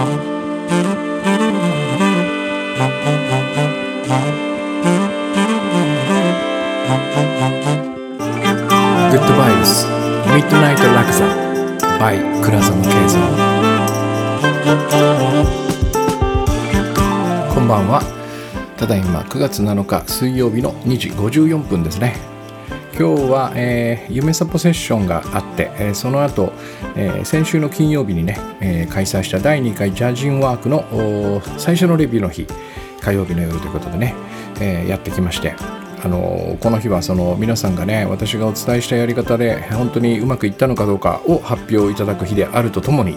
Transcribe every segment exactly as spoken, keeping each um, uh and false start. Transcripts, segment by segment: こんばんは。ただいまくがつなのか水曜日のにじごじゅうよんぷんですね。今日は、えー、夢サポセッションがあって、えー、その後、えー、先週の金曜日にね、えー、開催しただいにかいジャージンワークの最初のレビューの日、火曜日の夜ということでね、えー、やってきまして、あのこの日はその皆さんがね、私がお伝えしたやり方で本当にうまくいったのかどうかを発表いただく日であるとともに、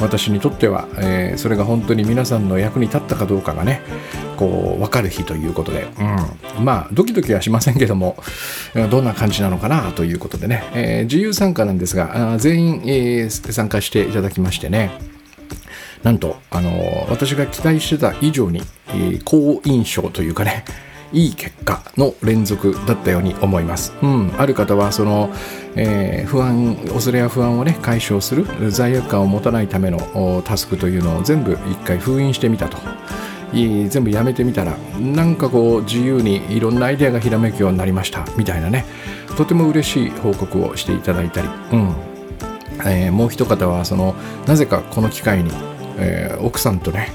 私にとっては、えー、それが本当に皆さんの役に立ったかどうかがね、こう分かる日ということで、うん、まあドキドキはしませんけども、どんな感じなのかなということでね、えー、自由参加なんですが、全員、えー、参加していただきましてね、なんとあの私が期待してた以上に、えー、好印象というかね、いい結果の連続だったように思います。うん、ある方はその、えー、不安、恐れや不安をね解消する、罪悪感を持たないためのタスクというのを全部一回封印してみたと、全部やめてみたら、なんかこう自由にいろんなアイデアがひらめくようになりましたみたいなね、とても嬉しい報告をしていただいたり、うん、えー、もう一方はそのなぜかこの機会に、えー、奥さんとね、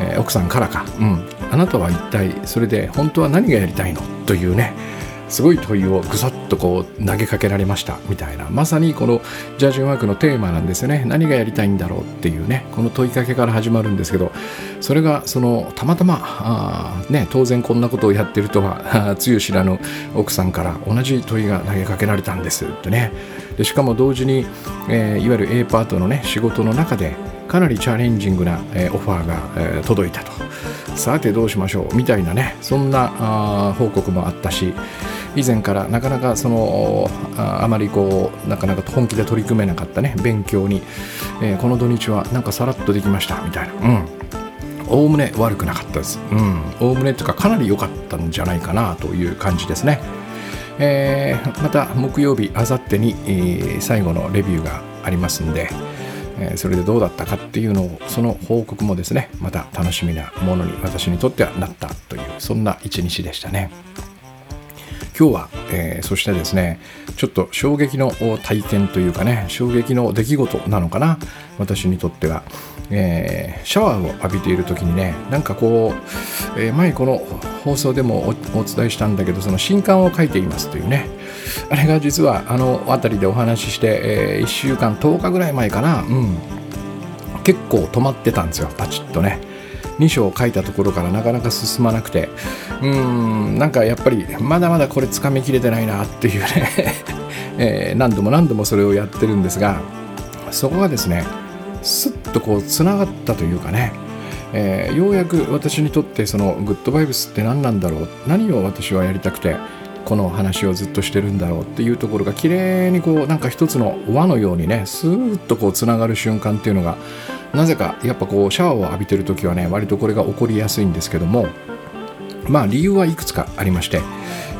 えー、奥さんからか、うん。あなたは一体それで本当は何がやりたいのというね、すごい問いをぐさっとこう投げかけられましたみたいな、まさにこのジャージンワークのテーマなんですよね。何がやりたいんだろうっていうね、この問いかけから始まるんですけど、それがそのたまたまあ、ね、当然こんなことをやってるとはつゆ知らぬ奥さんから同じ問いが投げかけられたんですってね。でしかも同時に、えー、いわゆる A パートのね、仕事の中でかなりチャレンジングな、えー、オファーが、えー、届いたと、さてどうしましょうみたいなね、そんな報告もあったし、以前からなかなかその あ, あまりこうなかなか本気で取り組めなかったね勉強に、えー、この土日はなんかさらっとできましたみたいな、うん、おおむね悪くなかったです、うん、おおむねというかかなり良かったんじゃないかなという感じですね。えー、また木曜日、あさってに、えー、最後のレビューがありますんで、それでどうだったかっていうのを、その報告もですね、また楽しみなものに私にとってはなったという、そんな一日でしたね。今日は、えー、そしてですね、ちょっと衝撃の体験というかね、衝撃の出来事なのかな、私にとっては、えー、シャワーを浴びている時にね、なんかこう、えー、前この放送でも お, お伝えしたんだけど、その新刊を書いていますというね、あれが実はあの辺りでお話しして、えー、いっしゅうかんとおかぐらい前かな、うん、結構止まってたんですよ、パチッとね。に章書いたところからなかなか進まなくて、うーん、なんかやっぱりまだまだこれ掴みきれてないなっていうね、えー、何度も何度もそれをやってるんですが、そこがですね、スッとこうつながったというかね、えー、ようやく私にとってそのグッドバイブスって何なんだろう、何を私はやりたくてこの話をずっとしてるんだろうっていうところが綺麗にこうなんか一つの輪のようにね、スーッとこうつながる瞬間っていうのが、なぜかやっぱこうシャワーを浴びてる時はね、割とこれが起こりやすいんですけども、まあ理由はいくつかありまして、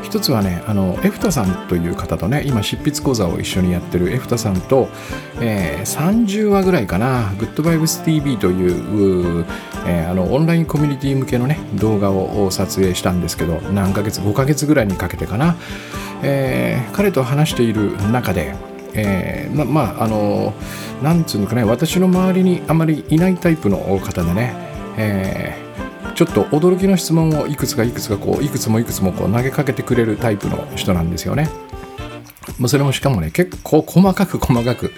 一つはね、あのエフタさんという方とね、今執筆講座を一緒にやってるエフタさんと、えー、さんじゅうわぐらいかな、グッドバイブス ティーブイ という、う、えー、あのオンラインコミュニティ向けのね動画を撮影したんですけど、何ヶ月ごかげつぐらいにかけてかな、えー、彼と話している中で、えー、なまああのなんつうのかね、私の周りにあまりいないタイプの方でね、えー、ちょっと驚きの質問をいくつかいくつかこういくつもいくつもこう投げかけてくれるタイプの人なんですよね。まあ、それもしかもね、結構細かく細かく、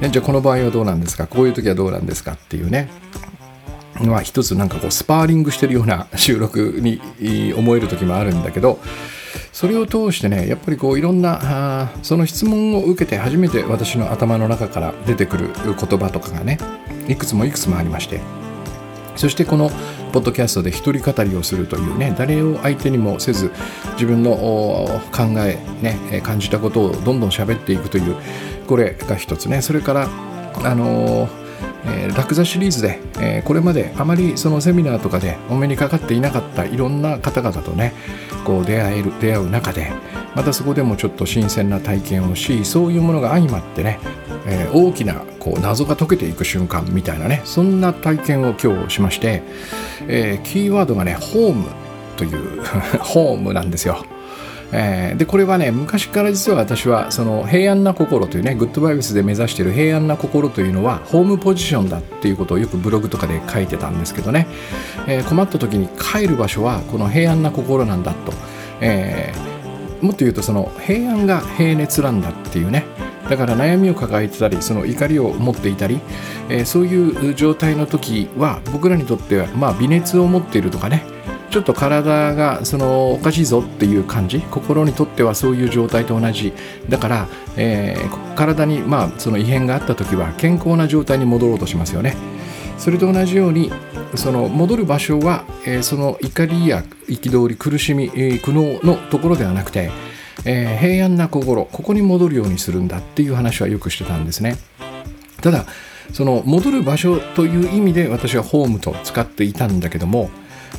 えじゃあこの場合はどうなんですか、こういう時はどうなんですかっていうね、まあ、一つなんかこうスパーリングしてるような収録に思える時もあるんだけど、それを通してね、やっぱりこういろんなその質問を受けて初めて私の頭の中から出てくる言葉とかがね、いくつもいくつもありまして、そしてこのポッドキャストで一人語りをするというね、誰を相手にもせず自分の考え、ね、感じたことをどんどん喋っていくという、これが一つね。それからあのーえー、楽座シリーズで、えー、これまであまりそのセミナーとかでお目にかかっていなかったいろんな方々とねこう出会える出会う中で、またそこでもちょっと新鮮な体験をし、そういうものが相まってね、えー、大きなこう謎が解けていく瞬間みたいなね、そんな体験を今日しまして、えー、キーワードがねホームというホームなんですよ。えー、でこれはね昔から実は私はその平安な心というねグッドバイブスで目指している平安な心というのはホームポジションだっていうことをよくブログとかで書いてたんですけどね、えー、困った時に帰る場所はこの平安な心なんだと、えー、もっと言うとその平安が平熱なんだっていうね、だから悩みを抱えてたりその怒りを持っていたり、えー、そういう状態の時は僕らにとってはまあ微熱を持っているとかね、ちょっと体がそのおかしいぞっていう感じ、心にとってはそういう状態と同じだから、えー、体にまあその異変があった時は健康な状態に戻ろうとしますよね。それと同じようにその戻る場所は、えー、その怒りや憤り苦しみ、えー、苦悩のところではなくて、えー、平安な心、ここに戻るようにするんだっていう話はよくしてたんですね。ただその戻る場所という意味で私はホームと使っていたんだけども、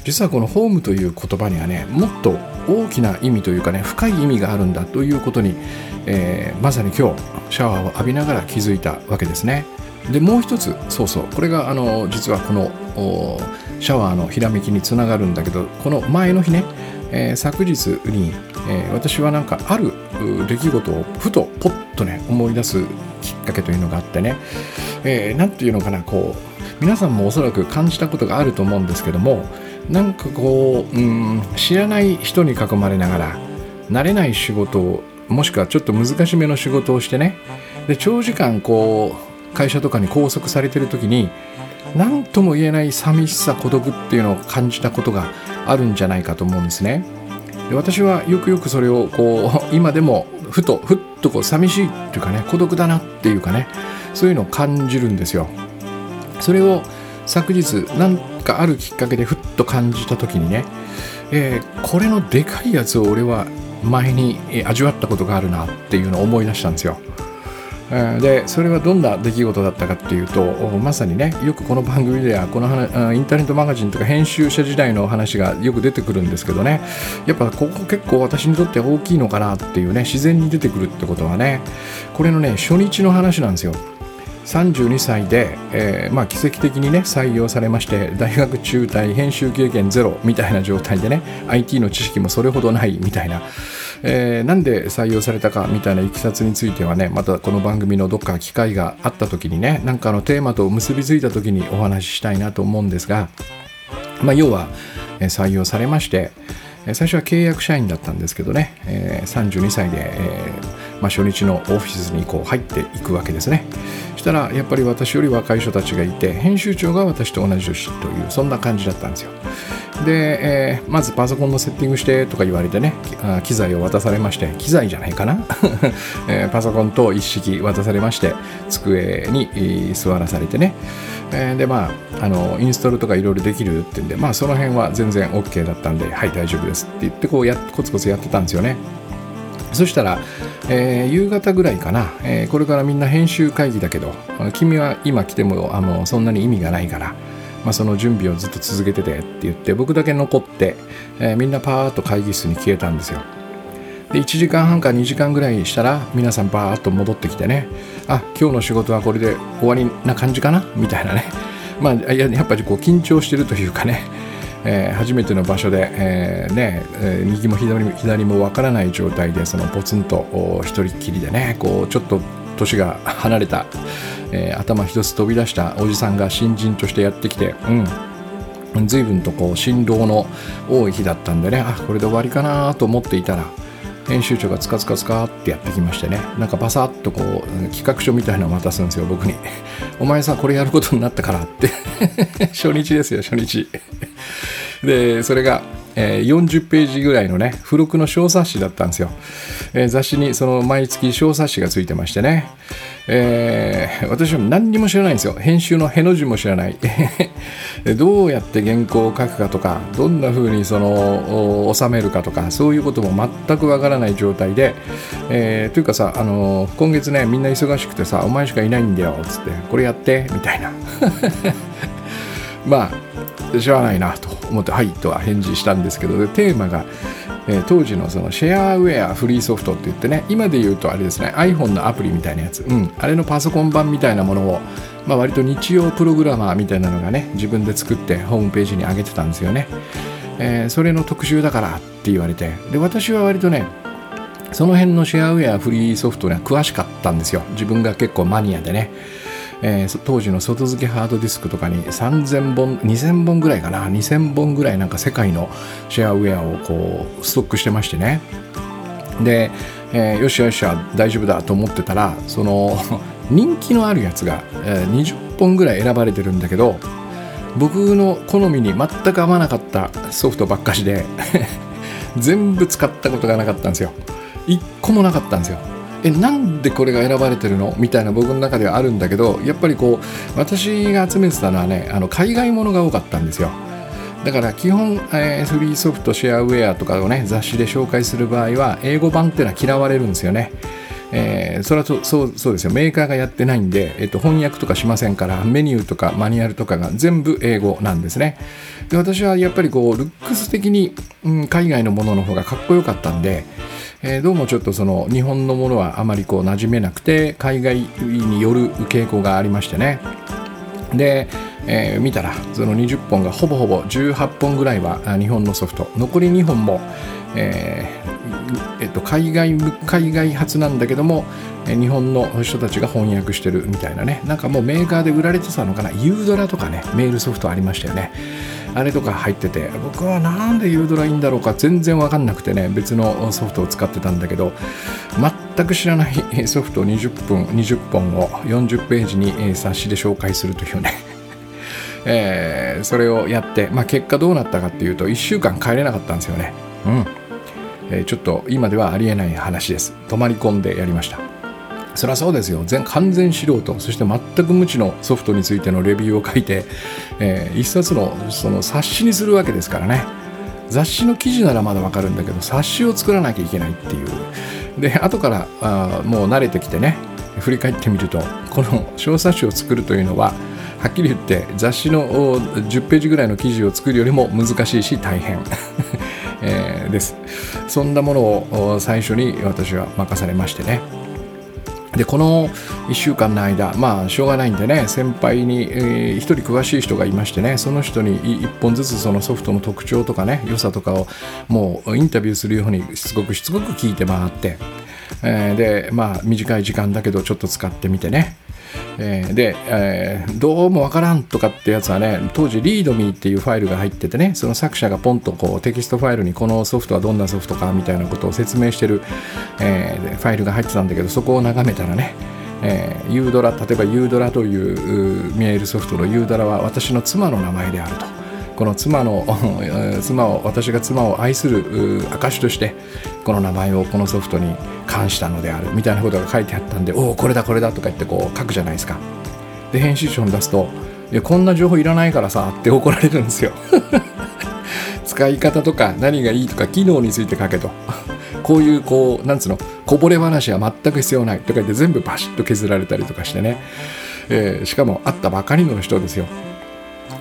実はこのホームという言葉にはねもっと大きな意味というかね深い意味があるんだということに、えー、まさに今日シャワーを浴びながら気づいたわけですね。でもう一つ、そうそう、これがあの実はこのシャワーのひらめきにつながるんだけど、この前の日ね、えー、昨日に、えー、私はなんかある出来事をふとポッとね思い出すきっかけというのがあってね、えー、なんていうのかな、こう皆さんもおそらく感じたことがあると思うんですけども、なんかこう、うん、知らない人に囲まれながら慣れない仕事を、もしくはちょっと難しめの仕事をしてね、で長時間こう会社とかに拘束されている時に何とも言えない寂しさ、孤独っていうのを感じたことがあるんじゃないかと思うんですね。で私はよくよくそれをこう今でもふとふっとこう寂しいっていうかね、孤独だなっていうかね、そういうのを感じるんですよ。それを昨日なんかあるきっかけでふっと感じた時にね、えー、これのでかいやつを俺は前に味わったことがあるなっていうのを思い出したんですよ。でそれはどんな出来事だったかっていうと、まさにねよくこの番組ではこの話インターネットマガジンとか編集者時代の話がよく出てくるんですけどね、やっぱここ結構私にとって大きいのかなっていうね、自然に出てくるってことはね、これのね初日の話なんですよ。さんじゅうにさいで、えーまあ、奇跡的にね採用されまして、大学中退、編集経験ゼロみたいな状態でね、 アイティー の知識もそれほどないみたいな、えー、なんで採用されたかみたいないきさつについてはね、またこの番組のどっか機会があった時にね、なんかのテーマと結びついた時にお話ししたいなと思うんですが、まあ、要は採用されまして、最初は契約社員だったんですけどね、えー、さんじゅうにさいで、えーまあ、初日のオフィスにこう入っていくわけですね。そしたらやっぱり私より若い人たちがいて、編集長が私と同じ年というそんな感じだったんですよ。で、えー、まずパソコンのセッティングしてとか言われてね、機材を渡されまして、機材じゃないかな、えー、パソコンと一式渡されまして、机に座らされてね、えー、でまああのインストールとかいろいろできるっていうんで、まあその辺は全然 OK だったんで、はい大丈夫ですって言ってこうやコツコツやってたんですよね。そしたら、えー、夕方ぐらいかな、えー、これからみんな編集会議だけど、君は今来てもあのそんなに意味がないから、まあ、その準備をずっと続けててって言って、僕だけ残って、えー、みんなパーッと会議室に消えたんですよ。でいちじかんはんかにじかんぐらいしたら皆さんパーッと戻ってきてね、あ今日の仕事はこれで終わりな感じかなみたいなね、まあ、や, やっぱりこう緊張してるというかね、えー、初めての場所で、えーねえー、右も左も左も分からない状態で、そのポツンと一人っきりでね、こうちょっと年が離れた、えー、頭一つ飛び出したおじさんが新人としてやってきて、うん、随分とこう振動の多い日だったんでね、あこれで終わりかなと思っていたら、編集長がつかつかつかってやってきましてね、なんかバサッとこう企画書みたいなのを渡すんですよ、僕に。お前さこれやることになったからって初日ですよ初日で、それが、えー、よんじゅっページぐらいのね付録の小冊子だったんですよ、えー、雑誌にその毎月小冊子がついてましてね、えー、私は何にも知らないんですよ。編集のへの字も知らないどうやって原稿を書くかとか、どんな風にその収めるかとか、そういうことも全くわからない状態で、えー、というかさ、あのー、今月ねみんな忙しくてさ、お前しかいないんだよつってこれやってみたいなまあ知らないなと思ってはいとは返事したんですけど、でテーマが、えー、当時のそのシェアウェアフリーソフトって言ってね、今で言うとあれですね iPhone のアプリみたいなやつ、うん、あれのパソコン版みたいなものを、まあ、割と日曜プログラマーみたいなのがね自分で作ってホームページに上げてたんですよね、えー、それの特集だからって言われて、で私は割とねその辺のシェアウェアフリーソフトには詳しかったんですよ。自分が結構マニアでね、えー、当時の外付けハードディスクとかにさんぜんぼんにせんぼんぐらいかなにせんぼんぐらいなんか世界のシェアウェアをこうストックしてましてね、で、えー、よっしゃよっしゃ大丈夫だと思ってたら、その人気のあるやつが、えー、にじゅっぽんぐらい選ばれてるんだけど、僕の好みに全く合わなかったソフトばっかしで全部使ったことがなかったんですよ。いっこもなかったんですよ。えなんでこれが選ばれてるのみたいな僕の中ではあるんだけど、やっぱりこう私が集めてたのはね、あの海外ものが多かったんですよ。だから基本、えー、フリーソフトシェアウェアとかをね雑誌で紹介する場合は英語版ってのは嫌われるんですよね、えー、それはそう、そうですよ。メーカーがやってないんで、えーと、翻訳とかしませんから、メニューとかマニュアルとかが全部英語なんですね。で私はやっぱりこうルックス的に、うん、海外のものの方がかっこよかったんで、えー、どうもちょっとその日本のものはあまりこう馴染めなくて、海外による傾向がありましてね。で、えー、見たらそのにじゅっぽんがほぼほぼじゅうはっぽんぐらいは日本のソフト、残りにほんも、えーえっと、海外、海外発なんだけども日本の人たちが翻訳してるみたいなね、なんかもうメーカーで売られてたのかな、ユードラとかねメールソフトありましたよね、あれとか入ってて、僕はなんでユードラいいんだろうか全然分かんなくてね、別のソフトを使ってたんだけど、全く知らないソフトにじゅっぷんにじゅっぽんをよんじゅっページに冊子で紹介するというねえー、それをやって、まあ、結果どうなったかっていうといっしゅうかん帰れなかったんですよね。うん、えー、ちょっと今ではありえない話です。泊まり込んでやりました。そりゃそうですよ。全完全素人、そして全く無知のソフトについてのレビューを書いて、えー、一冊のその冊子にするわけですからね。雑誌の記事ならまだわかるんだけど、冊子を作らなきゃいけないっていう。で、後からあもう慣れてきてね、振り返ってみると、この小冊子を作るというのははっきり言って雑誌のじゅっページぐらいの記事を作るよりも難しいし大変、えー、です。そんなものを最初に私は任されましてね。でこのいっしゅうかんの間、まあしょうがないんでね、先輩に、えー、一人詳しい人がいましてね、その人にいっぽんずつそのソフトの特徴とかね良さとかをもうインタビューするようにしつこくしつこく聞いて回って、えー、でまあ短い時間だけどちょっと使ってみてね、えー、で、えー、どうもわからんとかってやつはね、当時リードミーっていうファイルが入っててね、その作者がポンとこうテキストファイルにこのソフトはどんなソフトかみたいなことを説明してる、えー、ファイルが入ってたんだけど、そこを眺めたらね、えー、ユードラ、例えばユードラというメールソフトのユードラは私の妻の名前であると、この妻の妻を私が妻を愛する証としてこの名前をこのソフトに冠したのであるみたいなことが書いてあったんで、おおこれだこれだとか言ってこう書くじゃないですか。で編集長に出すと、いやこんな情報いらないからさって怒られるんですよ使い方とか何がいいとか機能について書けとこういうこうなんつうのこぼれ話は全く必要ないとか言って全部バシッと削られたりとかしてね、えー、しかも会ったばかりの人ですよ。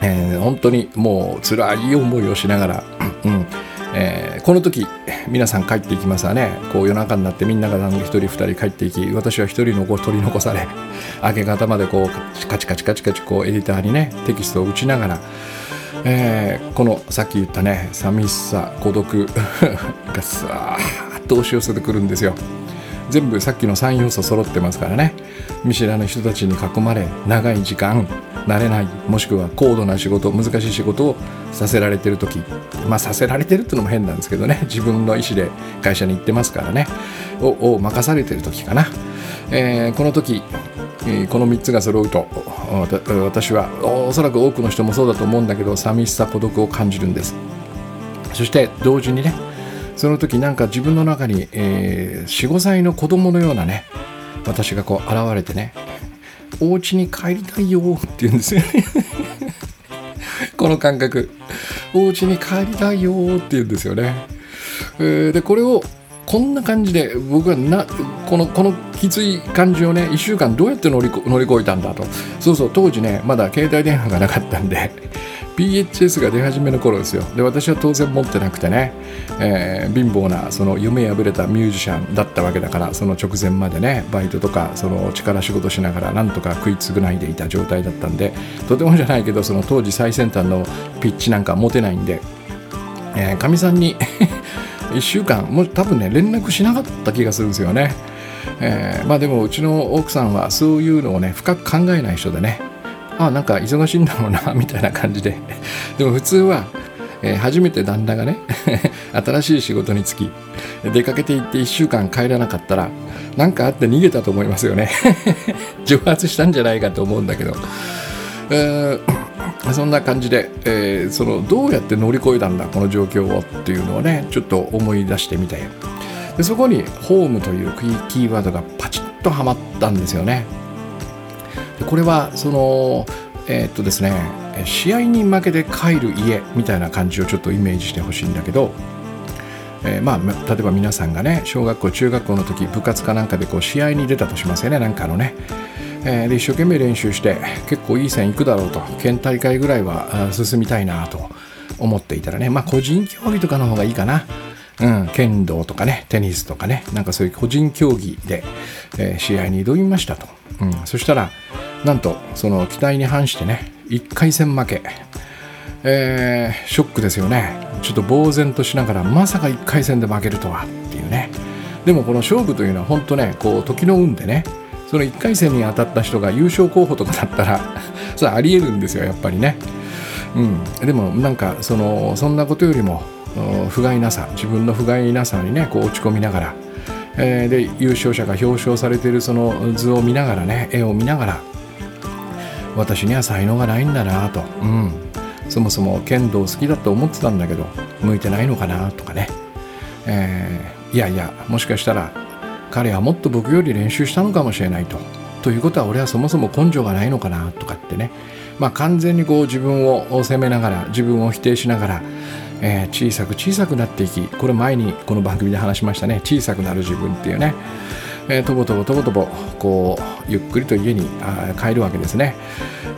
えー、本当にもう辛い思いをしながら、うんえー、この時皆さん帰っていきますわね。こう夜中になってみんなが一人二人帰っていき、私は一人の子を取り残され、明け方までこうカチカチカチカチこうエディターにねテキストを打ちながら、えー、このさっき言ったね寂しさ孤独がさーっと押し寄せてくるんですよ。全部さっきのさん要素揃ってますからね。見知らぬ人たちに囲まれ、長い時間慣れない、もしくは高度な仕事、難しい仕事をさせられてる時、まあさせられてるってのも変なんですけどね、自分の意思で会社に行ってますからね、を任されてる時かな、えー、この時このみっつが揃うと、私はおそらく多くの人もそうだと思うんだけど、寂しさ孤独を感じるんです。そして同時にね、その時なんか自分の中に、えー、よん、ごさいの子供のようなね、私がこう現れてね、お家に帰りたいよって言うんですよねこの感覚、お家に帰りたいよって言うんですよね、えー、でこれをこんな感じで僕はな、このこのきつい感じをね、いっしゅうかんどうやって乗りこ乗り越えたんだと。そうそう、当時ねまだ携帯電話がなかったんでビーエイチエス が出始めの頃ですよ。で私は当然持ってなくてね、えー、貧乏なその夢破れたミュージシャンだったわけだから、その直前までねバイトとかその力仕事しながらなんとか食いつぐないでいた状態だったんで、とてもじゃないけどその当時最先端のピッチなんか持てないんで、えー、かみさんにいっしゅうかんもう多分ね連絡しなかった気がするんですよね、えー、まあでもうちの奥さんはそういうのをね深く考えない人でね、ああなんか忙しいんだろうなみたいな感じで、でも普通は、えー、初めて旦那がね新しい仕事に就き出かけていっていっしゅうかん帰らなかったらなんかあって逃げたと思いますよね蒸発したんじゃないかと思うんだけど、えー、そんな感じで、えー、そのどうやって乗り越えたんだこの状況をっていうのをねちょっと思い出してみたい。でそこにホームというキーワードがパチッとはまったんですよね。これはそのえー、っとですね試合に負けて帰る家みたいな感じをちょっとイメージしてほしいんだけど、えー、まあ例えば皆さんがね小学校中学校の時部活かなんかでこう試合に出たとしますよね、なんかのね、えー、で一生懸命練習して結構いい線いくだろうと、県大会ぐらいは進みたいなと思っていたらね、まあ個人競技とかの方がいいかな、うん、剣道とかねテニスとかね、なんかそういう個人競技で、えー、試合に挑みましたと、うん、そしたらなんとその期待に反してねいっかいせん負け、えー、ショックですよね。ちょっと呆然としながらまさかいっかい戦で負けるとはっていうね。でもこの勝負というのは本当ねこう時の運でね、そのいっかい戦に当たった人が優勝候補とかだったらそれありえるんですよやっぱりね、うん、でもなんかそのそんなことよりも不甲斐なさ、自分の不甲斐なさにねこう落ち込みながら、えー、で優勝者が表彰されているその図を見ながらね、絵を見ながら私には才能がないんだなと、うん、そもそも剣道好きだと思ってたんだけど向いてないのかなとかね、えー、いやいやもしかしたら彼はもっと僕より練習したのかもしれないとということは俺はそもそも根性がないのかなとかってね、まあ、完全にこう自分を責めながら自分を否定しながら、えー、小さく小さくなっていき、これ前にこの番組で話しましたね、小さくなる自分っていうね、えー、とぼとぼとぼとぼこうゆっくりと家に帰るわけですね、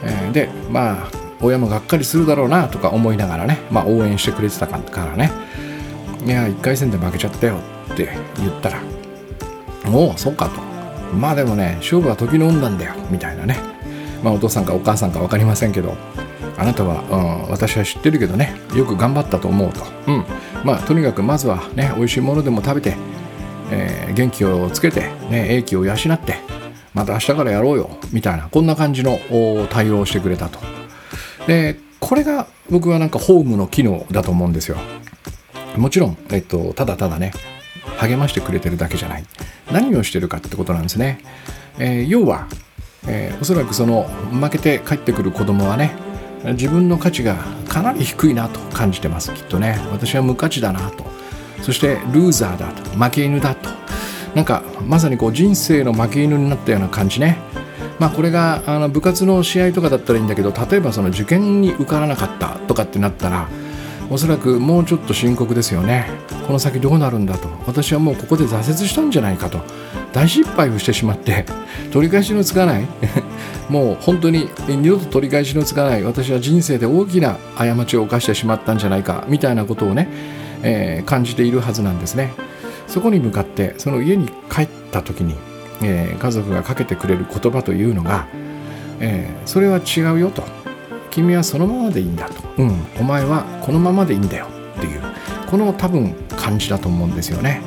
えー、でまあ親もがっかりするだろうなとか思いながらね、まあ、応援してくれてたからね、いやいっかい戦で負けちゃったよって言ったら、おおそうかと、まあでもね勝負は時の運なんだよみたいなね、まあお父さんかお母さんか分かりませんけど、あなたは、うん、私は知ってるけどねよく頑張ったと思うと、うん、まあとにかくまずはね美味しいものでも食べて、えー、元気をつけて、ね、英気を養ってまた明日からやろうよみたいな、こんな感じの対応をしてくれたと。でこれが僕はなんかホームの機能だと思うんですよ。もちろん、えっと、ただただね励ましてくれてるだけじゃない、何をしてるかってことなんですね、えー、要は、えー、おそらくその負けて帰ってくる子供はね自分の価値がかなり低いなと感じてますきっとね。私は無価値だなと、そしてルーザーだと、負け犬だと、なんかまさにこう人生の負け犬になったような感じね。まあこれがあの部活の試合とかだったらいいんだけど、例えばその受験に受からなかったとかってなったらおそらくもうちょっと深刻ですよね。この先どうなるんだと、私はもうここで挫折したんじゃないかと、大失敗をしてしまって取り返しのつかないもう本当に二度と取り返しのつかない、私は人生で大きな過ちを犯してしまったんじゃないかみたいなことをね、えー、感じているはずなんですね。そこに向かってその家に帰った時に、えー、家族がかけてくれる言葉というのが、えー、それは違うよと、君はそのままでいいんだと、うん、お前はこのままでいいんだよっていう、この多分感じだと思うんですよね。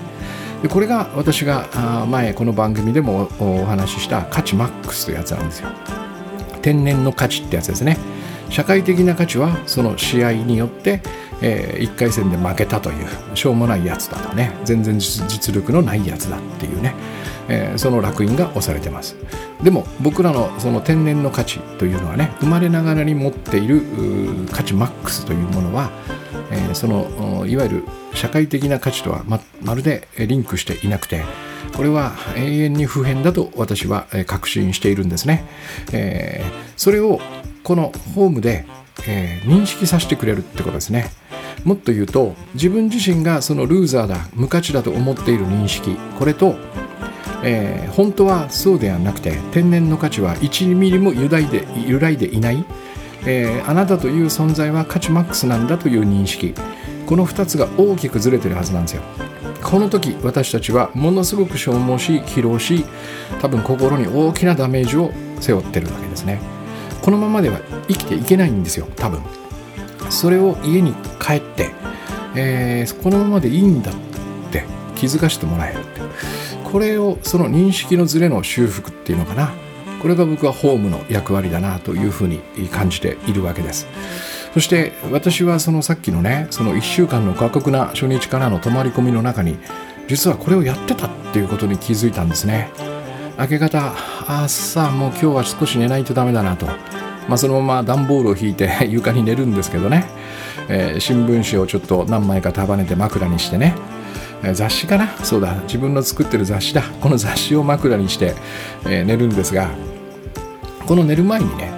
でこれが私が前この番組でもお話しした価値マックスというやつなんですよ。天然の価値ってやつですね。社会的な価値はその試合によって、えー、いっかい戦で負けたというしょうもないやつだとね、全然実力のないやつだっていうね、えー、その烙印が押されてます。でも僕らのその天然の価値というのはね、生まれながらに持っている価値マックスというものは、えー、そのいわゆる社会的な価値とは ま, まるでリンクしていなくて、これは永遠に不変だと私は確信しているんですね。えー、それをこのホームで、えー、認識させてくれるってことですね。もっと言うと、自分自身がそのルーザーだ、無価値だと思っている認識、これと、えー、本当はそうではなくて、天然の価値はいちミリも揺らいで、揺らいでいない、えー、あなたという存在は価値マックスなんだという認識、このふたつが大きくずれてるはずなんですよ。この時私たちはものすごく消耗し、疲労し、多分心に大きなダメージを背負ってるわけですね。このままでは生きていけないんですよ、多分。それを家に帰って、えー、このままでいいんだって気づかせてもらえるって、これを、その認識のズレの修復っていうのかな、これが僕はホームの役割だなというふうに感じているわけです。そして私はそのさっきのね、そのいっしゅうかんの過酷な初日からの泊まり込みの中に、実はこれをやってたっていうことに気づいたんですね。明け方、ああさあもう今日は少し寝ないとダメだなと、まあ、そのまま段ボールを引いて床に寝るんですけどね、えー、新聞紙をちょっと何枚か束ねて枕にしてね、雑誌かな、そうだ、自分の作ってる雑誌だ、この雑誌を枕にして、えー、寝るんですが、この寝る前にね、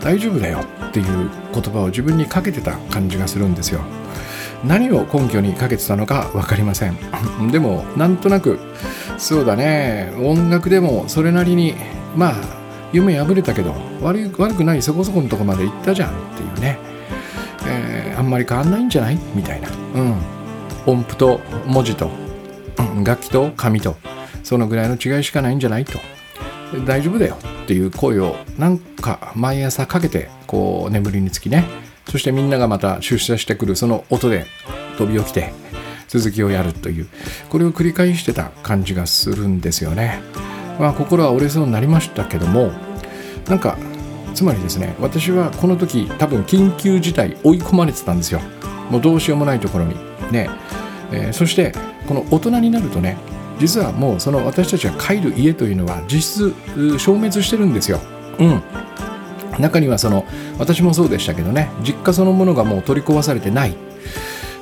大丈夫だよっていう言葉を自分にかけてた感じがするんですよ。何を根拠にかけてたのか分かりません。でもなんとなく、そうだね、音楽でもそれなりに、まあ夢破れたけど 悪い、悪くない、そこそこのとこまで行ったじゃんっていうね、えー、あんまり変わんないんじゃないみたいな、うん、音符と文字と、うん、楽器と紙と、そのぐらいの違いしかないんじゃないと、大丈夫だよっていう声をなんか毎朝かけて、こう眠りにつきね、そしてみんながまた出社してくるその音で飛び起きて続きをやるという、これを繰り返してた感じがするんですよね。まあ、心は折れそうになりましたけども、なんかつまりですね、私はこの時多分緊急事態、追い込まれてたんですよ。もうどうしようもないところにね、えー、そしてこの大人になるとね、実はもうその私たちが帰る家というのは実質消滅してるんですよ。うん。中にはその、私もそうでしたけどね、実家そのものがもう取り壊されてない。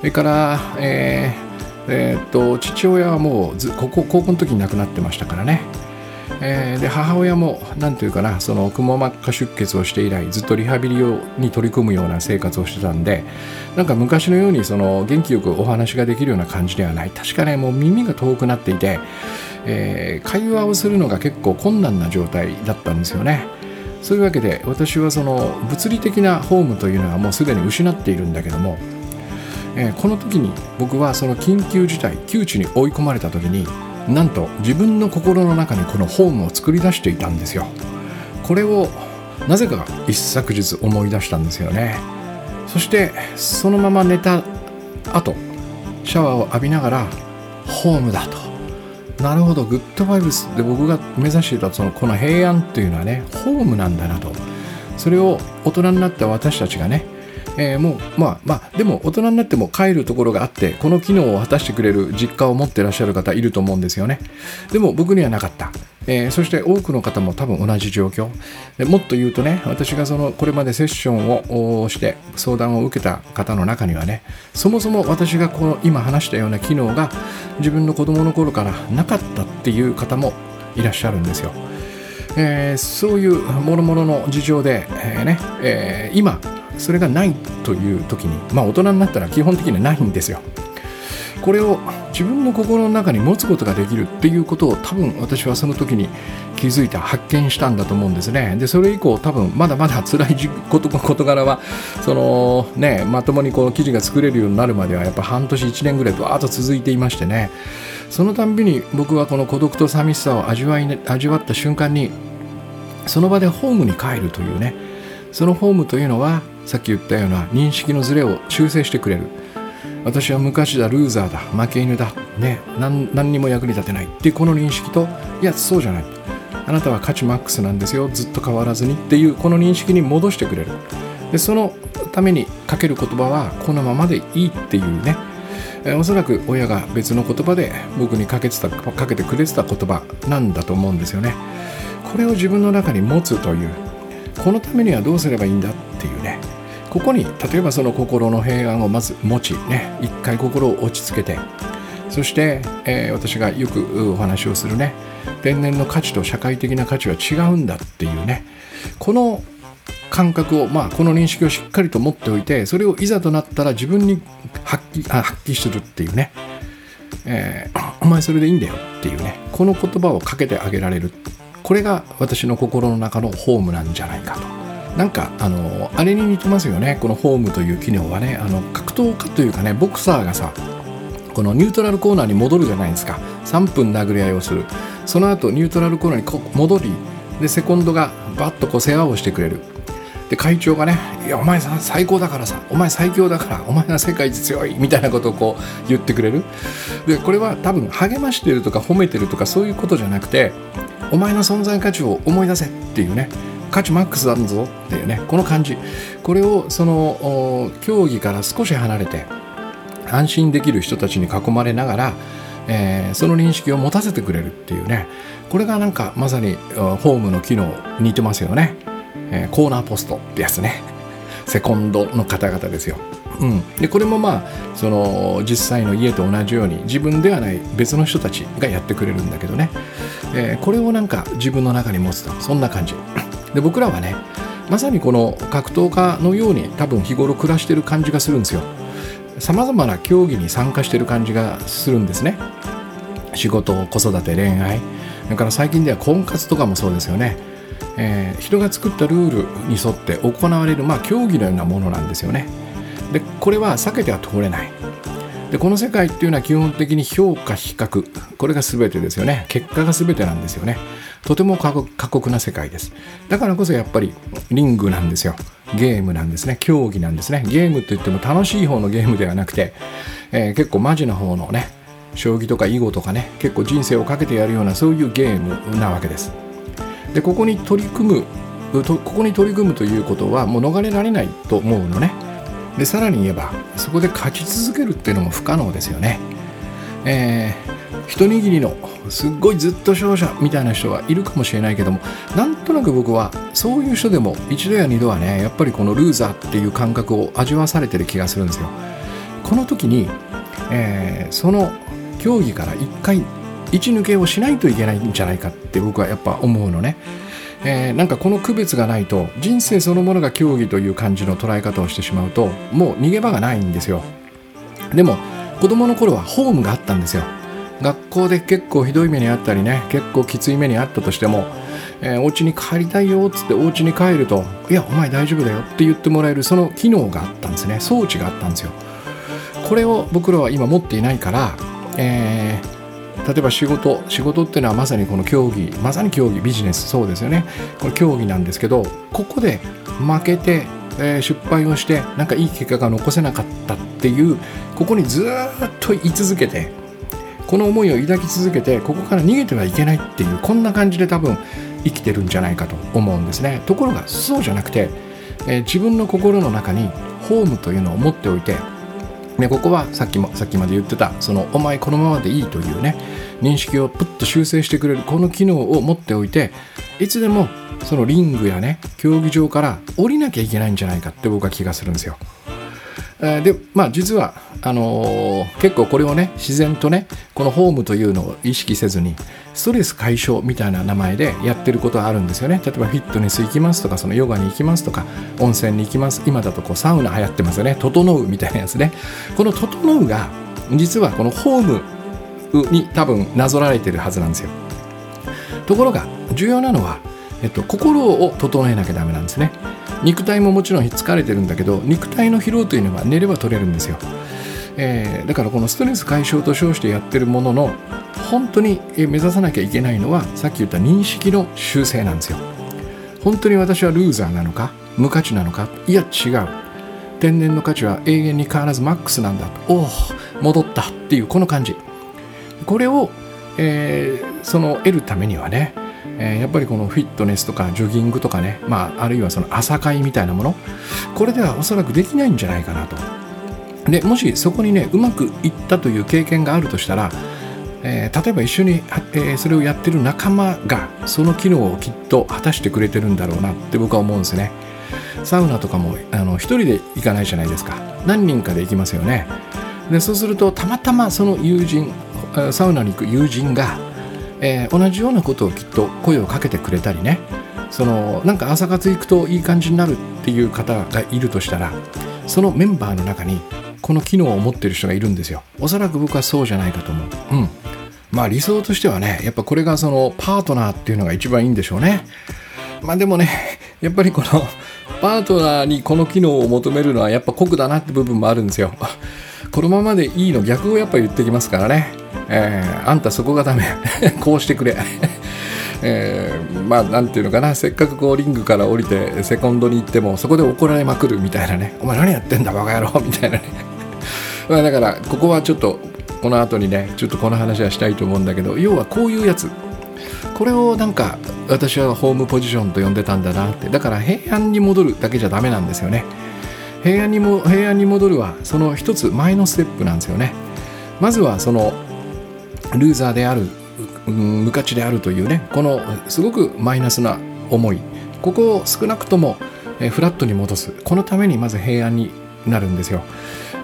それから、えーえー、っと父親はもうずここ高校の時に亡くなってましたからね。えー、で母親もなんていうかな、そのくも膜下出血をして以来ずっとリハビリに取り組むような生活をしてたんで、なんか昔のようにその元気よくお話ができるような感じではない。確かね、もう耳が遠くなっていて、えー、会話をするのが結構困難な状態だったんですよね。そういうわけで私はその物理的なホームというのはもうすでに失っているんだけども、えー、この時に僕はその緊急事態、窮地に追い込まれた時に、なんと自分の心の中にこのホームを作り出していたんですよ。これをなぜか一昨日思い出したんですよね。そしてそのまま寝た後、シャワーを浴びながらホームだと、なるほど、グッドバイブスで僕が目指していたそのこの平安というのはね、ホームなんだなと。それを大人になった私たちがね、えー、もうまあまあでも大人になっても帰るところがあって、この機能を果たしてくれる実家を持ってらっしゃる方いると思うんですよね。でも僕にはなかった、えー、そして多くの方も多分同じ状況で、もっと言うとね、私がそのこれまでセッションをして相談を受けた方の中にはね、そもそも私がこの今話したような機能が自分の子供の頃からなかったっていう方もいらっしゃるんですよ。えー、そういう諸々の事情で、えーねえー、今それがないという時に、まあ大人になったら基本的にはないんですよ。これを自分の心の中に持つことができるっていうことを、多分私はその時に気づいた、発見したんだと思うんですね。でそれ以降多分まだまだ辛いこと、事柄はそのね、まともにこの記事が作れるようになるまではやっぱ半年いちねんぐらいバーッと続いていましてね、そのたんびに僕はこの孤独と寂しさを味わい、味わった瞬間に、その場でホームに帰るというね、そのホームというのはさっき言ったような認識のズレを修正してくれる。私は無価値だ、ルーザーだ、負け犬だ、ね、何、何にも役に立てないっていうこの認識と、いやそうじゃない、あなたは価値マックスなんですよ、ずっと変わらずにっていうこの認識に戻してくれる。でそのためにかける言葉はこのままでいいっていうね、えー、おそらく親が別の言葉で僕にかけてた、かけてくれてた言葉なんだと思うんですよね。これを自分の中に持つという、このためにはどうすればいいんだっていうね、ここに例えばその心の平安をまず持ちね、一回心を落ち着けて、そして、えー、私がよくお話をするね、天然の価値と社会的な価値は違うんだっていうね、この感覚を、まあ、この認識をしっかりと持っておいて、それをいざとなったら自分に発揮、あ、発揮するっていうね、えー、お前それでいいんだよっていうね、この言葉をかけてあげられる、これが私の心の中のホームなんじゃないかと。なんか あのあれに似てますよね、このホームという機能はね。あの格闘家というかね、ボクサーがさ、このニュートラルコーナーに戻るじゃないですか。さんぷん殴り合いをする。その後ニュートラルコーナーにこ戻り、でセコンドがバッとこう世話をしてくれる。で会長がね、いやお前さ最高だからさ、お前最強だから、お前が世界一強いみたいなことをこう言ってくれる。でこれは多分励ましてるとか褒めてるとかそういうことじゃなくて、お前の存在価値を思い出せっていうね。価値マックスだぞっていうね、この感じ、これをその競技から少し離れて安心できる人たちに囲まれながら、えー、その認識を持たせてくれるっていうね、これがなんかまさにホームの機能似てますよね、えー、コーナーポストってやつね、セコンドの方々ですよ、うん、でこれもまあその実際の家と同じように自分ではない別の人たちがやってくれるんだけどね、えー、これをなんか自分の中に持つと、そんな感じで僕らはね、まさにこの格闘家のように多分日頃暮らしてる感じがするんですよ。さまざまな競技に参加してる感じがするんですね。仕事、子育て、恋愛、それから最近では婚活とかもそうですよね、えー、人が作ったルールに沿って行われる、まあ、競技のようなものなんですよね。でこれは避けては通れない。でこの世界っていうのは基本的に評価、比較、これが全てですよね。結果が全てなんですよね。とても過酷な世界です。だからこそやっぱりリングなんですよ。ゲームなんですね。競技なんですね。ゲームって言っても楽しい方のゲームではなくて、えー、結構マジな方のね、将棋とか囲碁とかね、結構人生をかけてやるようなそういうゲームなわけです。でここに取り組むと、ここに取り組むということはもう逃れられないと思うのね。でさらに言えばそこで勝ち続けるっていうのも不可能ですよね、えー、一握りのすっごいずっと勝者みたいな人はいるかもしれないけども、なんとなく僕はそういう人でも一度や二度はね、やっぱりこのルーザーっていう感覚を味わされてる気がするんですよ。この時に、えー、その競技から一回一抜けをしないといけないんじゃないかって僕はやっぱ思うのね。えー、なんかこの区別がないと人生そのものが競技という感じの捉え方をしてしまうと、もう逃げ場がないんですよ。でも子供の頃はホームがあったんですよ。学校で結構ひどい目にあったりね、結構きつい目にあったとしても、えー、お家に帰りたいよっつってお家に帰ると、いやお前大丈夫だよって言ってもらえる、その機能があったんですね。装置があったんですよ。これを僕らは今持っていないから、えー例えば仕事仕事っていうのはまさにこの競技、まさに競技ビジネス、そうですよね、これ競技なんですけど、ここで負けて、えー、失敗をして、なんかいい結果が残せなかったっていう、ここにずっと居続けて、この思いを抱き続けて、ここから逃げてはいけないっていう、こんな感じで多分生きてるんじゃないかと思うんですね。ところがそうじゃなくて、えー、自分の心の中にホームというのを持っておいてね、ここはさっきもさっきまで言ってた、そのお前このままでいいというね、認識をプッと修正してくれるこの機能を持っておいて、いつでもそのリングやね、競技場から降りなきゃいけないんじゃないかって僕は気がするんですよ。でまあ実はあのー、結構これをね、自然とね、このホームというのを意識せずにストレス解消みたいな名前でやってることはあるんですよね。例えばフィットネス行きますとか、そのヨガに行きますとか、温泉に行きます。今だとこうサウナ流行ってますよね。整うみたいなやつね。この整うが実はこのホームに多分なぞられてるはずなんですよ。ところが重要なのは、えっと、心を整えなきゃダメなんですね。肉体ももちろん疲れてるんだけど、肉体の疲労というのは寝れば取れるんですよ、えー、だからこのストレス解消と称してやってるものの、本当に目指さなきゃいけないのはさっき言った認識の修正なんですよ。本当に私はルーザーなのか、無価値なのか、いや違う、天然の価値は永遠に変わらずマックスなんだと、おお戻ったっていうこの感じ、これを、えー、その得るためにはね、えー、やっぱりこのフィットネスとかジョギングとかね、まあ、あるいはその朝会みたいなもの、これではおそらくできないんじゃないかなと。でもしそこにねうまくいったという経験があるとしたら、えー、例えば一緒に、えー、それをやってる仲間がその機能をきっと果たしてくれてるんだろうなって僕は思うんですね。サウナとかもあの一人で行かないじゃないですか。何人かで行きますよね。でそうするとたまたまその友人、サウナに行く友人が、えー、同じようなことをきっと声をかけてくれたりね、そのなんか朝活行くといい感じになるっていう方がいるとしたら、そのメンバーの中にこの機能を持ってる人がいるんですよ。おそらく僕はそうじゃないかと思う。うん。まあ理想としてはね、やっぱこれがそのパートナーっていうのが一番いいんでしょうね。まあでもね、やっぱりこのパートナーにこの機能を求めるのはやっぱ酷だなって部分もあるんですよ。このままでいいの逆をやっぱ言ってきますからね。えー、あんたそこがダメこうしてくれえー、まあなんていうのかな、せっかくこうリングから降りてセコンドに行ってもそこで怒られまくるみたいなね、お前何やってんだバカ野郎みたいなねまあだからここはちょっとこの後にねちょっとこの話はしたいと思うんだけど、要はこういうやつ、これをなんか私はホームポジションと呼んでたんだなって。だから平安に戻るだけじゃダメなんですよね。平安にも平安に戻るはその一つ前のステップなんですよね。まずはそのルーザーである、無価値であるというね、このすごくマイナスな思い、ここを少なくともフラットに戻す、このためにまず平安になるんですよ。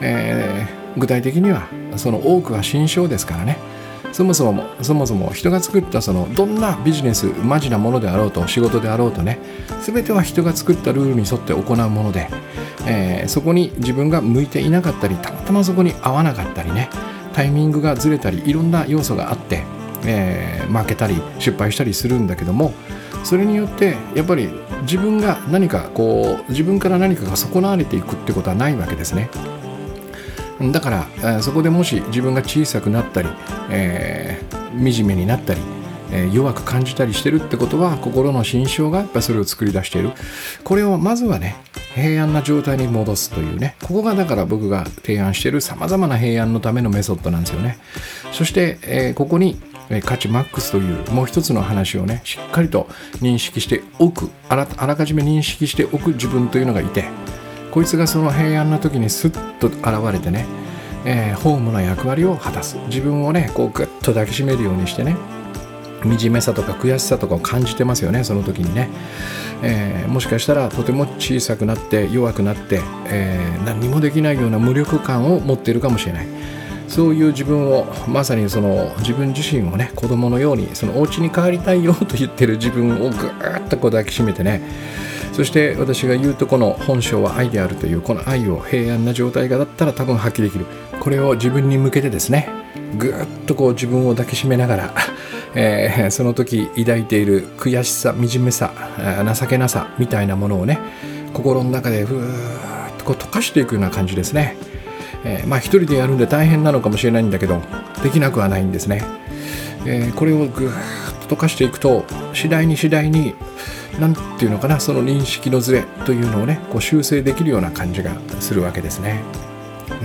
えー、具体的にはその多くは心象ですからね。そもそもそもそも人が作ったそのどんなビジネス、マジなものであろうと仕事であろうとね、全ては人が作ったルールに沿って行うもので、えー、そこに自分が向いていなかったり、たまたまそこに合わなかったりね、タイミングがずれたり、いろんな要素があって、えー、負けたり失敗したりするんだけども、それによってやっぱり自分が何かこう自分から何かが損なわれていくってことはないわけですね。だから、えー、そこでもし自分が小さくなったり、えー、惨めになったり、えー、弱く感じたりしてるってことは、心の心象がやっぱそれを作り出している。これをまずはね平安な状態に戻すというね、ここがだから僕が提案しているさまざまな平安のためのメソッドなんですよね。そして、えー、ここに価値マックスというもう一つの話をねしっかりと認識しておく、あら、あらかじめ認識しておく自分というのがいて、こいつがその平安な時にスッと現れてね、えー、ホームの役割を果たす。自分をねこうグッと抱きしめるようにしてね、惨めさとか悔しさとかを感じてますよね、その時にね。えー、もしかしたらとても小さくなって弱くなって、えー、何もできないような無力感を持っているかもしれない。そういう自分をまさにその自分自身をね子供のように、そのお家に帰りたいよと言ってる自分をぐーっとこう抱きしめてね、そして私が言うとこの本性は愛であるというこの愛を平安な状態がだったら多分発揮できる。これを自分に向けてですねぐーっとこう自分を抱きしめながらえー、その時抱いている悔しさ、惨めさ、情けなさみたいなものをね心の中でふーっとこう溶かしていくような感じですね。えー、まあ一人でやるんで大変なのかもしれないんだけどできなくはないんですね。えー、これをぐーっと溶かしていくと次第に次第になんていうのかな、その認識のずれというのをねこう修正できるような感じがするわけですね。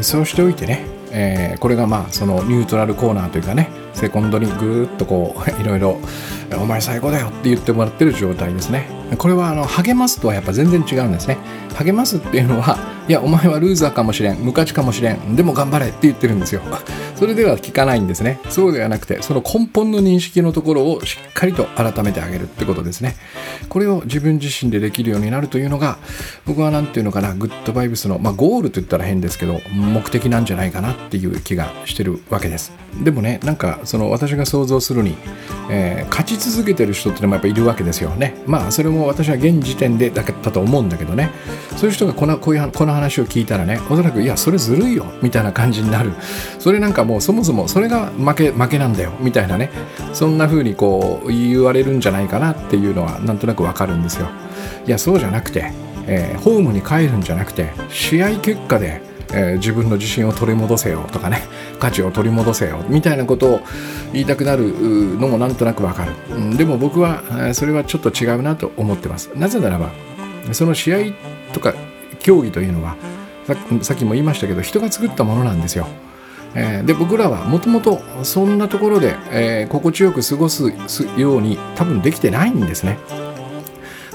そうしておいてね、えー、これがまあそのニュートラルコーナーというかね、セコンドにぐーっとこういろいろお前最高だよって言ってもらってる状態ですね。これはあの励ますとはやっぱ全然違うんですね。励ますっていうのは、いやお前はルーザーかもしれん、無価値かもしれん、でも頑張れって言ってるんですよ。それでは効かないんですね。そうではなくて、その根本の認識のところをしっかりと改めてあげるってことですね。これを自分自身でできるようになるというのが、僕はなんていうのかな、グッドバイブスの、まあ、ゴールと言ったら変ですけど目的なんじゃないかなっていう気がしてるわけです。でもね、なんかその私が想像するに、えー、勝ち続けてる人ってのもやっぱいるわけですよね。まあそれも私は現時点でだったと思うんだけどね、そういう人がこの、こういう、この話を聞いたらね、おそらくいやそれずるいよみたいな感じになる。それなんかもうそもそもそれが負け、負けなんだよみたいなね、そんな風にこう言われるんじゃないかなっていうのはなんとなくわかるんですよ。いやそうじゃなくて、えー、ホームに帰るんじゃなくて試合結果で、えー、自分の自信を取り戻せよとかね、価値を取り戻せよみたいなことを言いたくなるのもなんとなくわかる。でも僕はそれはちょっと違うなと思ってます。なぜならばその試合とか競技というのはさっきも言いましたけど人が作ったものなんですよ。えー、で僕らはもともとそんなところで、えー、心地よく過ごすように多分できてないんですね。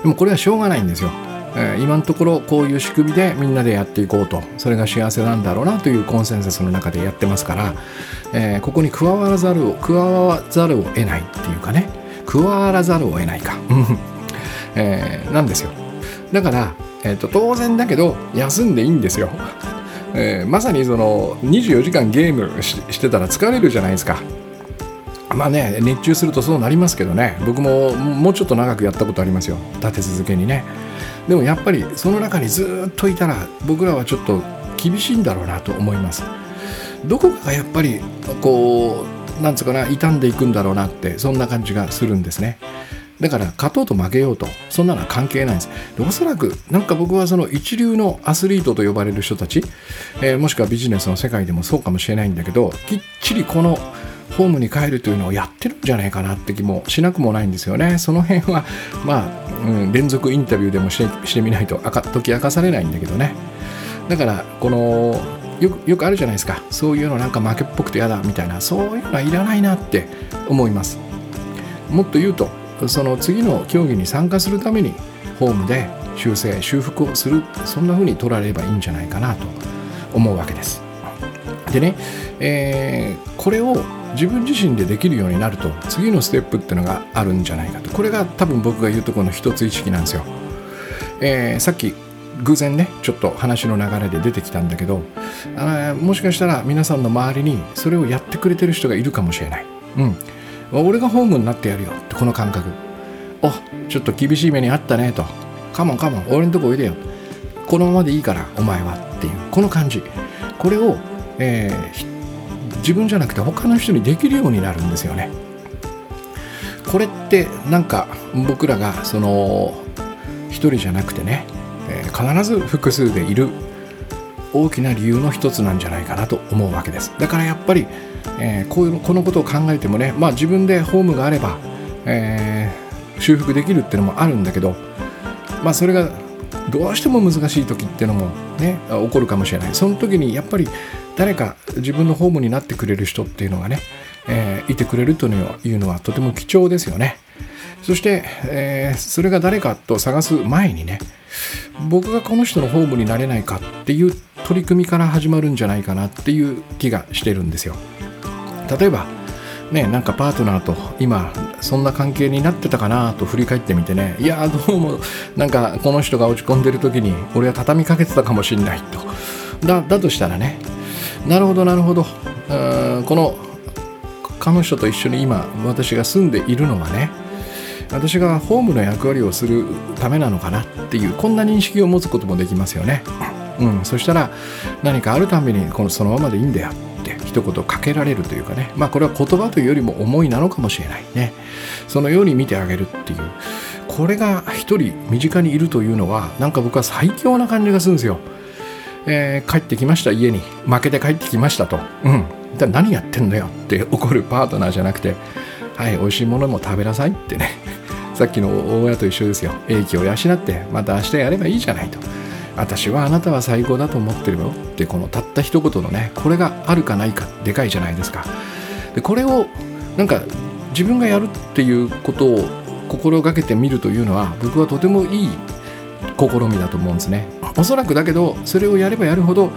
でもこれはしょうがないんですよ。えー、今のところこういう仕組みでみんなでやっていこうと、それが幸せなんだろうなというコンセンサスの中でやってますから、えー、ここに加わらざるを加わざるを得ないっていうかね、加わらざるを得ないか、えー、なんですよ。だから、えーと、当然だけど休んでいいんですよ。えー、まさにそのにじゅうよじかんゲーム し, してたら疲れるじゃないですか。まあね、熱中するとそうなりますけどね。僕ももうちょっと長くやったことありますよ、立て続けにね。でもやっぱりその中にずっといたら僕らはちょっと厳しいんだろうなと思います。どこかがやっぱりこうなんつうかな、傷んでいくんだろうなって、そんな感じがするんですね。だから勝とうと負けようと、そんなのは関係ないんです。でおそらくなんか僕はその一流のアスリートと呼ばれる人たち、えー、もしくはビジネスの世界でもそうかもしれないんだけど、きっちりこのホームに帰るというのをやってるんじゃないかなって気もしなくもないんですよね。その辺はまあ、うん、連続インタビューでもして、してみないと解き明かされないんだけどね。だからこのよく、よくあるじゃないですか、そういうのなんか負けっぽくてやだみたいな、そういうのはいらないなって思います。もっと言うと、その次の競技に参加するためにホームで修正修復をする、そんな風に取られればいいんじゃないかなと思うわけです。でね、えー、これを自分自身でできるようになると、次のステップってのがあるんじゃないかと。これが多分僕が言うとこの一つ意識なんですよ。えー、さっき偶然ねちょっと話の流れで出てきたんだけど、あもしかしたら皆さんの周りにそれをやってくれてる人がいるかもしれない。うん、俺がホームになってやるよってこの感覚、あ、ちょっと厳しい目にあったねと、カモンカモン俺のとこおいでよ、このままでいいからお前はっていう、この感じ、これを、えー、自分じゃなくて他の人にできるようになるんですよね。これってなんか僕らがその一人じゃなくてね、えー、必ず複数でいる大きな理由の一つなんじゃないかなと思うわけです。だからやっぱり、えー、こういうこのことを考えてもね、まあ、自分でホームがあれば、えー、修復できるっていうのもあるんだけど、まあ、それがどうしても難しい時っていうのも、ね、起こるかもしれない。その時にやっぱり誰か自分のホームになってくれる人っていうのがね、えー、いてくれるというのはとても貴重ですよね。そして、えー、それが誰かと探す前にね、僕がこの人のホームになれないかっていう取り組みから始まるんじゃないかなっていう気がしてるんですよ。例えばね、なんかパートナーと今そんな関係になってたかなと振り返ってみてね、いやどうもなんかこの人が落ち込んでる時に俺は畳みかけてたかもしれないと、 だ, だとしたらね、なるほどなるほど、うーんこの彼女と一緒に今私が住んでいるのはね、私がホームの役割をするためなのかなっていう、こんな認識を持つこともできますよね。うん、そしたら何かあるためにこのそのままでいいんだよって一言かけられるというかね、まあこれは言葉というよりも思いなのかもしれないね。そのように見てあげるっていう、これが一人身近にいるというのはなんか僕は最強な感じがするんですよ。えー、帰ってきました、家に負けて帰ってきましたと、うん、だから何やってんだよって怒るパートナーじゃなくて、はい美味しいものも食べなさいってねさっきの親と一緒ですよ。英気を養ってまた明日やればいいじゃないと、私はあなたは最高だと思ってるよって、このたった一言のね、これがあるかないかでかいじゃないですか。でこれをなんか自分がやるっていうことを心がけてみるというのは僕はとてもいい試みだと思うんですね。おそらくだけどそれをやればやるほど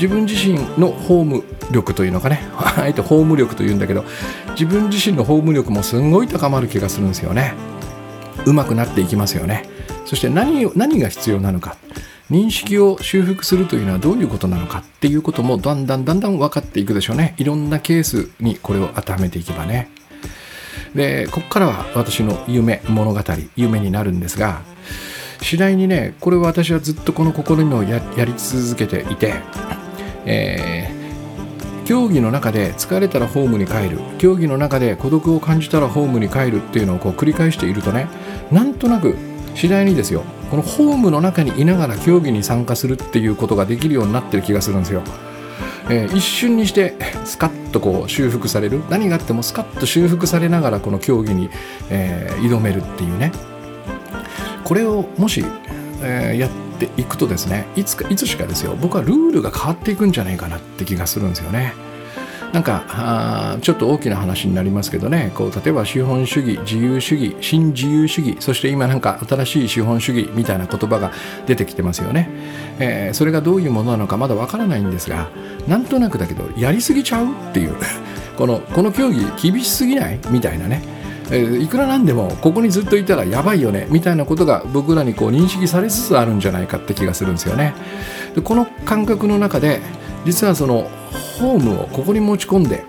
自分自身のホーム力というのかね、あえてホーム力というんだけど、自分自身のホーム力もすんごい高まる気がするんですよね。上手くなっていきますよね。そして 何, 何が必要なのか、認識を修復するというのはどういうことなのかっていうこともだんだんだんだん分かっていくでしょうね。いろんなケースにこれを当てはめていけばね。でここからは私の夢物語、夢になるんですが、次第にね、これを私はずっとこの試みを や, やり続けていて、えー、競技の中で疲れたらホームに帰る、競技の中で孤独を感じたらホームに帰るっていうのをこう繰り返しているとね、なんとなく次第にですよ、このホームの中にいながら競技に参加するっていうことができるようになってる気がするんですよ。えー、一瞬にしてスカッとこう修復される、何があってもスカッと修復されながらこの競技に、えー、挑めるっていうね、これをもし、えー、やっていくとですね、いつかいつしかですよ、僕はルールが変わっていくんじゃないかなって気がするんですよね。なんかあちょっと大きな話になりますけどね、こう例えば資本主義、自由主義、新自由主義、そして今なんか新しい資本主義みたいな言葉が出てきてますよね、えー、それがどういうものなのかまだわからないんですが、なんとなくだけどやりすぎちゃうっていうこの、この競技厳しすぎないみたいなね、えー、いくらなんでもここにずっといたらやばいよねみたいなことが僕らにこう認識されつつあるんじゃないかって気がするんですよね。でこの感覚の中で実はそのホームをここに持ち込んで、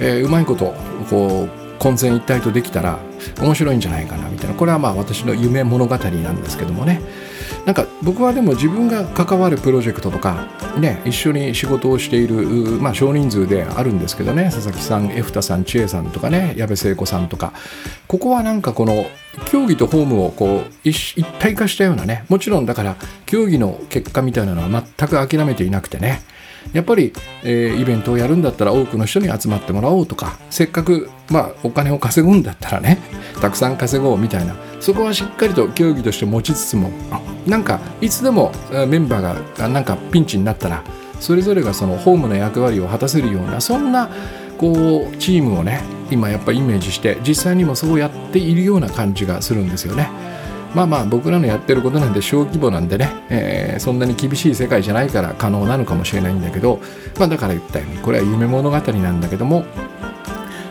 えー、うまいことこう混然一体とできたら面白いんじゃないかなみたいな、これはまあ私の夢物語なんですけどもね、なんか僕はでも自分が関わるプロジェクトとか、ね、一緒に仕事をしている、まあ、少人数であるんですけどね、佐々木さん、エフタさん、千恵さんとかね、矢部聖子さんとか、ここはなんかこの競技とホームをこう一体化したようなね、もちろんだから競技の結果みたいなのは全く諦めていなくてね、やっぱり、えー、イベントをやるんだったら多くの人に集まってもらおうとか、せっかく、まあ、お金を稼ぐんだったらねたくさん稼ごうみたいな、そこはしっかりと競技として持ちつつも、なんかいつでもメンバーがなんかピンチになったらそれぞれがそのホームの役割を果たせるような、そんなこうチームをね今やっぱりイメージして実際にもそうやっているような感じがするんですよね。まあまあ僕らのやってることなんで小規模なんでね、えー、そんなに厳しい世界じゃないから可能なのかもしれないんだけど、まあ、だから言ったようにこれは夢物語なんだけども、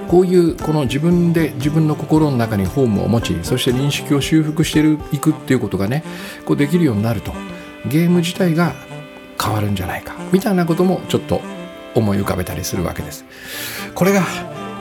こういうこの自分で自分の心の中にホームを持ち、そして認識を修復していくっていうことがねこうできるようになるとゲーム自体が変わるんじゃないかみたいなこともちょっと思い浮かべたりするわけです。これが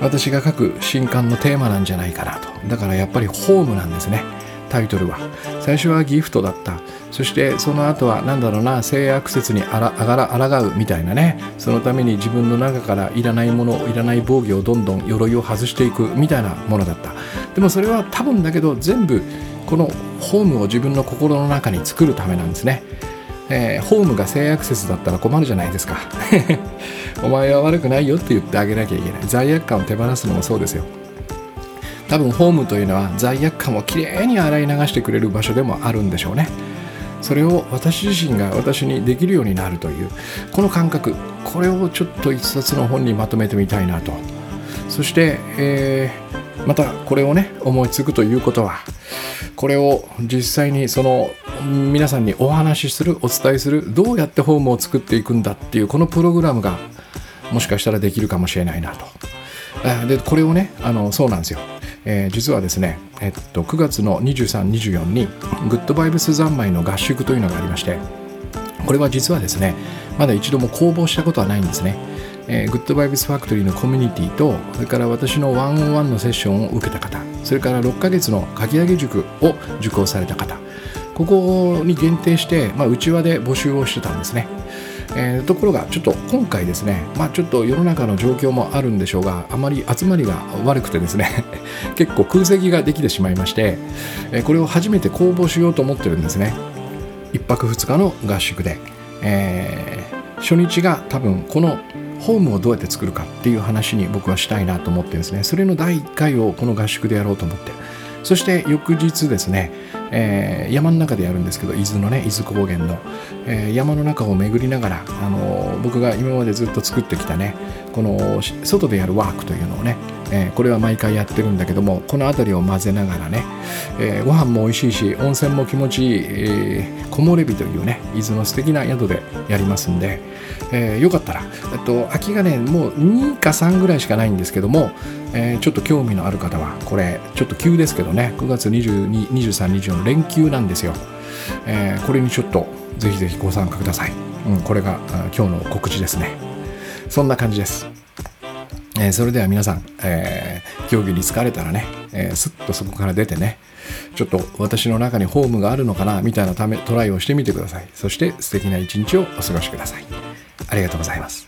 私が書く新刊のテーマなんじゃないかなと。だからやっぱりホームなんですね、タイトルは。最初はギフトだった、そしてその後はなんだろうな、性悪説にあらあがら抗うみたいなね、そのために自分の中からいらないもの、いらない防御をどんどん鎧を外していくみたいなものだった。でもそれは多分だけど全部このホームを自分の心の中に作るためなんですね。えー、ホームが性悪説だったら困るじゃないですかお前は悪くないよって言ってあげなきゃいけない。罪悪感を手放すのもそうですよ。多分ホームというのは罪悪感をきれいに洗い流してくれる場所でもあるんでしょうね。それを私自身が私にできるようになるというこの感覚、これをちょっと一冊の本にまとめてみたいなと。そして、えー、またこれをね思いつくということは、これを実際にその皆さんにお話しする、お伝えする、どうやってホームを作っていくんだっていうこのプログラムがもしかしたらできるかもしれないなと。でこれをねあのそうなんですよ、えー、実はですね、えっと、くがつのにじゅうさん、にじゅうよっかにグッドバイブス三昧の合宿というのがありまして、これは実はですねまだ一度も公募したことはないんですね。えー、グッドバイブスファクトリーのコミュニティと、それから私のワンオンワンのセッションを受けた方、それからろっかげつのかき上げ塾を受講された方、ここに限定して、まあ、内輪で募集をしてたんですね。えー、ところがちょっと今回ですね、まあ、ちょっと世の中の状況もあるんでしょうが、あまり集まりが悪くてですね結構空席ができてしまいまして、えー、これを初めて公募しようと思ってるんですね。いっぱくふつかの合宿で、えー、初日が多分このホームをどうやって作るかっていう話に僕はしたいなと思ってるんですね。それのだいいっかいをこの合宿でやろうと思って、そして翌日ですね、えー、山の中でやるんですけど、伊豆のね伊豆高原の、えー、山の中を巡りながら、あのー、僕が今までずっと作ってきたねこの外でやるワークというのをね、えー、これは毎回やってるんだけども、この辺りを混ぜながらね、えー、ご飯も美味しいし温泉も気持ちいい、えー、木漏れ日というね伊豆の素敵な宿でやりますんで、えー、よかったらと空きがねもうにかさんぐらいしかないんですけども、えー、ちょっと興味のある方はこれちょっと急ですけどね、くがつにじゅうに、にじゅうさん、にじゅうよっか連休なんですよ。えー、これにちょっとぜひぜひご参加ください。うん、これが今日の告知ですね。そんな感じです。えー、それでは皆さん、えー、競技に疲れたらね、えー、スッとそこから出てね、ちょっと私の中にホームがあるのかなみたいなためトライをしてみてください。そして素敵な一日をお過ごしください。ありがとうございます。